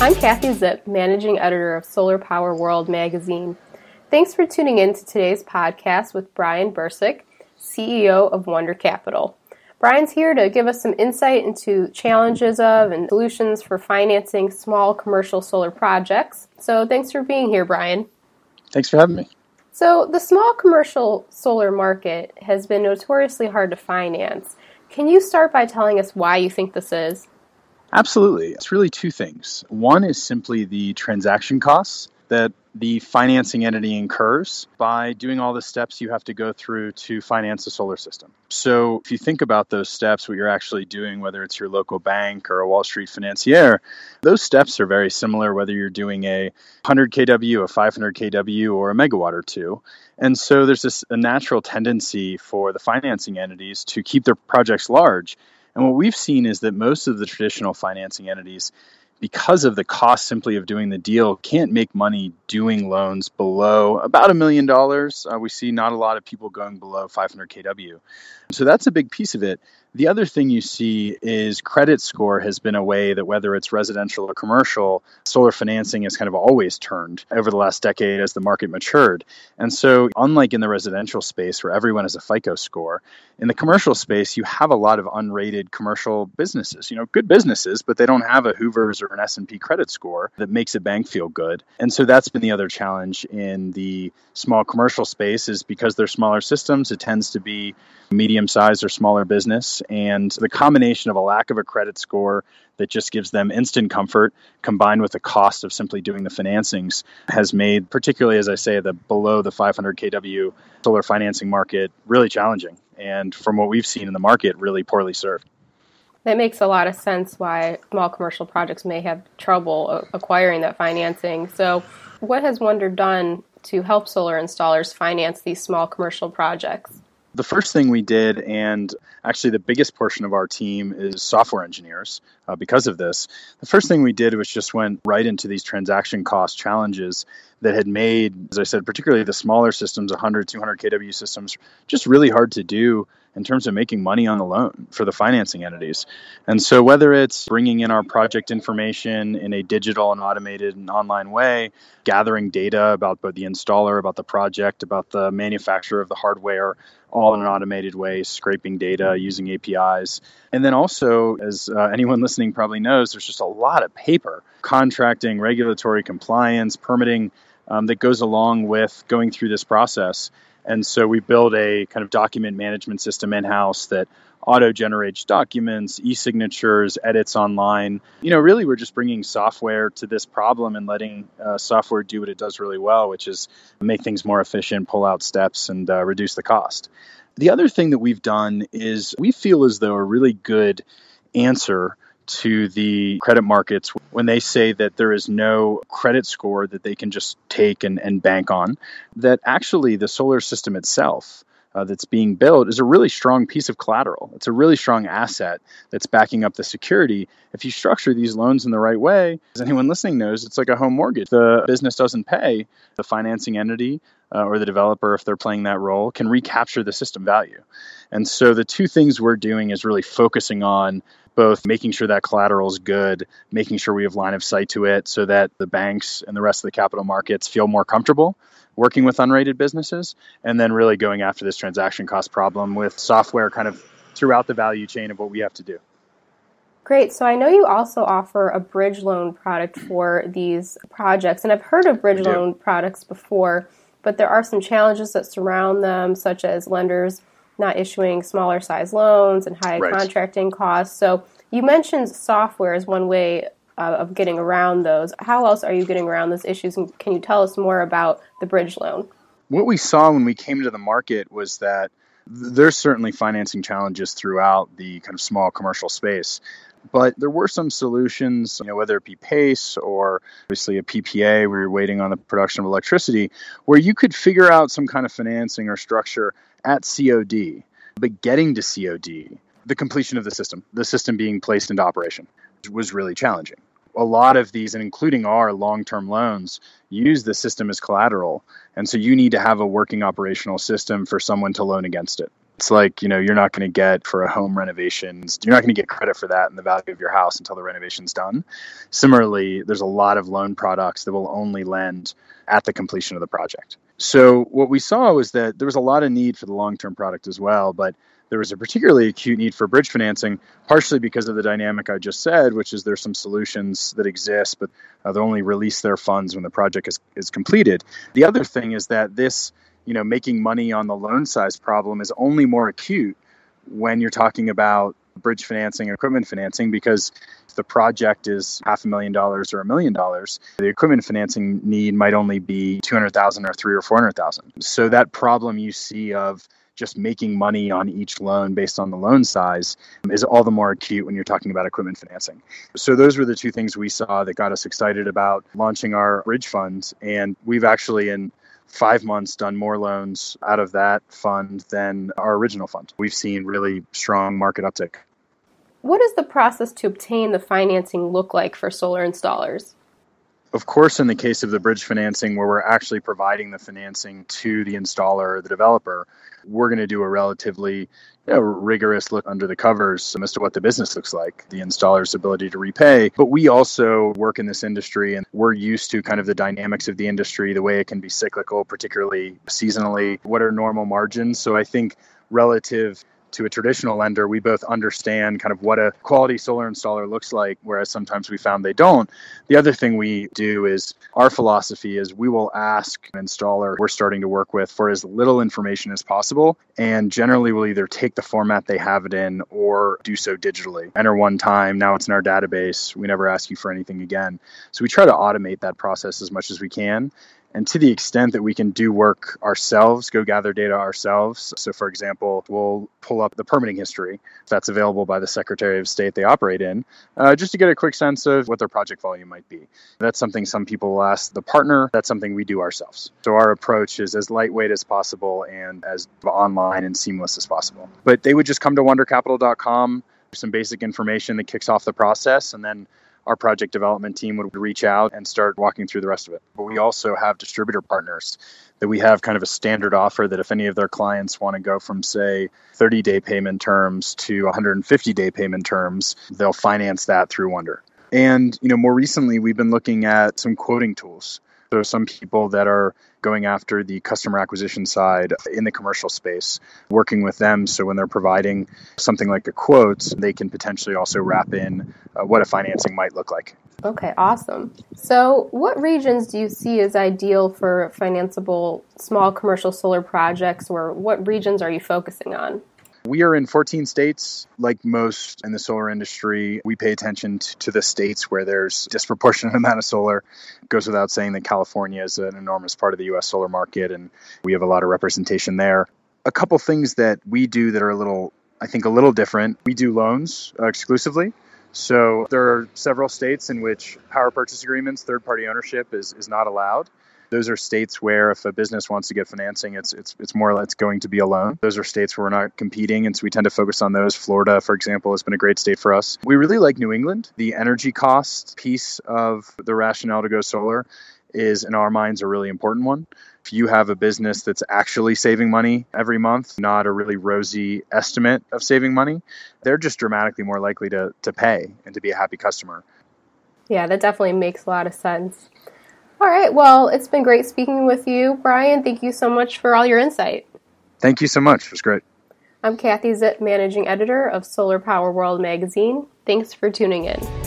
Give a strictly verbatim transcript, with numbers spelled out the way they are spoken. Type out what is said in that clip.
I'm Kathy Zipp, Managing Editor of Solar Power World Magazine. Thanks for tuning in to today's podcast with Brian Bursick, C E O of Wonder Capital. Brian's here to give us some insight into challenges of and solutions for financing small commercial solar projects. So thanks for being here, Brian. Thanks for having me. So the small commercial solar market has been notoriously hard to finance. Can you start by telling us why you think this is? Absolutely. It's really two things. One is simply the transaction costs that the financing entity incurs by doing all the steps you have to go through to finance a solar system. So if you think about those steps, what you're actually doing, whether it's your local bank or a Wall Street financier, those steps are very similar, whether you're doing a one hundred kilowatt, a five hundred kilowatt, or a megawatt or two. And so there's this a natural tendency for the financing entities to keep their projects large. And what we've seen is that most of the traditional financing entities, because of the cost simply of doing the deal, can't make money doing loans below about a million dollars. Uh, we see not a lot of people going below five hundred kilowatt. So that's a big piece of it. The other thing you see is credit score has been a way that, whether it's residential or commercial, solar financing has kind of always turned over the last decade as the market matured. And so unlike in the residential space where everyone has a FICO score, in the commercial space, you have a lot of unrated commercial businesses, you know, good businesses, but they don't have a Hoover's or an S and P credit score that makes a bank feel good. And so that's been the other challenge in the small commercial space, is because they're smaller systems, it tends to be medium-sized or smaller business. And the combination of a lack of a credit score that just gives them instant comfort, combined with the cost of simply doing the financings, has made, particularly, as I say, the below the five hundred kilowatt solar financing market really challenging. And from what we've seen in the market, really poorly served. That makes a lot of sense why small commercial projects may have trouble acquiring that financing. So what has Wonder done to help solar installers finance these small commercial projects? The first thing we did, and actually the biggest portion of our team is software engineers uh, because of this, the first thing we did was just went right into these transaction cost challenges that had made, as I said, particularly the smaller systems, one hundred, two hundred kilowatt systems, just really hard to do in terms of making money on the loan for the financing entities. And so whether it's bringing in our project information in a digital and automated and online way, gathering data about the installer, about the project, about the manufacturer of the hardware, all in an automated way, scraping data using A P Is. And then also, as uh, anyone listening probably knows, there's just a lot of paper, contracting, regulatory compliance, permitting um, that goes along with going through this process. And so we build a kind of document management system in-house that auto-generates documents, e-signatures, edits online. You know, really, we're just bringing software to this problem and letting uh, software do what it does really well, which is make things more efficient, pull out steps, and uh, reduce the cost. The other thing that we've done is we feel as though a really good answer to the credit markets when they say that there is no credit score that they can just take and, and bank on, that actually the solar system itself uh, that's being built is a really strong piece of collateral. It's a really strong asset that's backing up the security. If you structure these loans in the right way, as anyone listening knows, it's like a home mortgage. The business doesn't pay, the financing entity Uh, or the developer, if they're playing that role, can recapture the system value. And so the two things we're doing is really focusing on both making sure that collateral is good, making sure we have line of sight to it so that the banks and the rest of the capital markets feel more comfortable working with unrated businesses, and then really going after this transaction cost problem with software kind of throughout the value chain of what we have to do. Great. So I know you also offer a bridge loan product for these projects, and I've heard of bridge loan products before, but there are some challenges that surround them, such as lenders not issuing smaller size loans and high right. contracting costs. So you mentioned software as one way uh, of getting around those. How else are you getting around those issues? And can you tell us more about the bridge loan? What we saw when we came to the market was that there's certainly financing challenges throughout the kind of small commercial space. But there were some solutions, you know, whether it be PACE or obviously a P P A, where you're waiting on the production of electricity, where you could figure out some kind of financing or structure at C O D. But getting to C O D, the completion of the system, the system being placed into operation, was really challenging. A lot of these, and including our long-term loans, use the system as collateral. And so you need to have a working operational system for someone to loan against it. It's like, you know, you're not going to get for a home renovations, you're not going to get credit for that and the value of your house until the renovation's done. Similarly, there's a lot of loan products that will only lend at the completion of the project. So what we saw was that there was a lot of need for the long-term product as well, but there was a particularly acute need for bridge financing, partially because of the dynamic I just said, which is there's some solutions that exist, but uh, they only release their funds when the project is, is completed. The other thing is that this, you know, making money on the loan size problem is only more acute when you're talking about bridge financing and equipment financing, because if the project is half a million dollars or a million dollars, the equipment financing need might only be two hundred thousand or three or four hundred thousand. So that problem you see of just making money on each loan based on the loan size is all the more acute when you're talking about equipment financing. So those were the two things we saw that got us excited about launching our bridge fund. And we've actually in five months done more loans out of that fund than our original fund. We've seen really strong market uptick. What does the process to obtain the financing look like for solar installers? Of course, in the case of the bridge financing, where we're actually providing the financing to the installer or the developer, we're going to do a relatively, you know, rigorous look under the covers as to what the business looks like, the installer's ability to repay. But we also work in this industry, and we're used to kind of the dynamics of the industry, the way it can be cyclical, particularly seasonally, what are normal margins. So I think relative to a traditional lender, we both understand kind of what a quality solar installer looks like, whereas sometimes we found they don't. The other thing we do is our philosophy is we will ask an installer we're starting to work with for as little information as possible, and generally we'll either take the format they have it in or do so digitally. Enter one time, now it's in our database, we never ask you for anything again. So we try to automate that process as much as we can. And to the extent that we can do work ourselves, go gather data ourselves. So, for example, we'll pull up the permitting history that's available by the Secretary of State they operate in, uh, just to get a quick sense of what their project volume might be. That's something some people will ask the partner. That's something we do ourselves. So our approach is as lightweight as possible and as online and seamless as possible. But they would just come to wonder capital dot com, some basic information that kicks off the process, and then our project development team would reach out and start walking through the rest of it. But we also have distributor partners that we have kind of a standard offer that if any of their clients want to go from, say, thirty-day payment terms to one hundred fifty-day payment terms, they'll finance that through Wonder. And, you know, more recently, we've been looking at some quoting tools. There are some people that are going after the customer acquisition side in the commercial space, working with them. So when they're providing something like a quote, they can potentially also wrap in uh, what a financing might look like. Okay, awesome. So what regions do you see as ideal for financeable small commercial solar projects, or what regions are you focusing on? We are in fourteen states. Like most in the solar industry, we pay attention to the states where there's a disproportionate amount of solar. It goes without saying that California is an enormous part of the U S solar market, and we have a lot of representation there. A couple things that we do that are a little, I think, a little different. We do loans uh, exclusively. So there are several states in which power purchase agreements, third-party ownership is, is not allowed. Those are states where if a business wants to get financing, it's it's it's more like it's going to be a loan. Those are states where we're not competing, and so we tend to focus on those. Florida, for example, has been a great state for us. We really like New England. The energy cost piece of the rationale to go solar is, in our minds, a really important one. If you have a business that's actually saving money every month, not a really rosy estimate of saving money, they're just dramatically more likely to to pay and to be a happy customer. Yeah, that definitely makes a lot of sense. All right. Well, it's been great speaking with you, Brian. Thank you so much for all your insight. Thank you so much. It was great. I'm Kathy Zipp, Managing Editor of Solar Power World Magazine. Thanks for tuning in.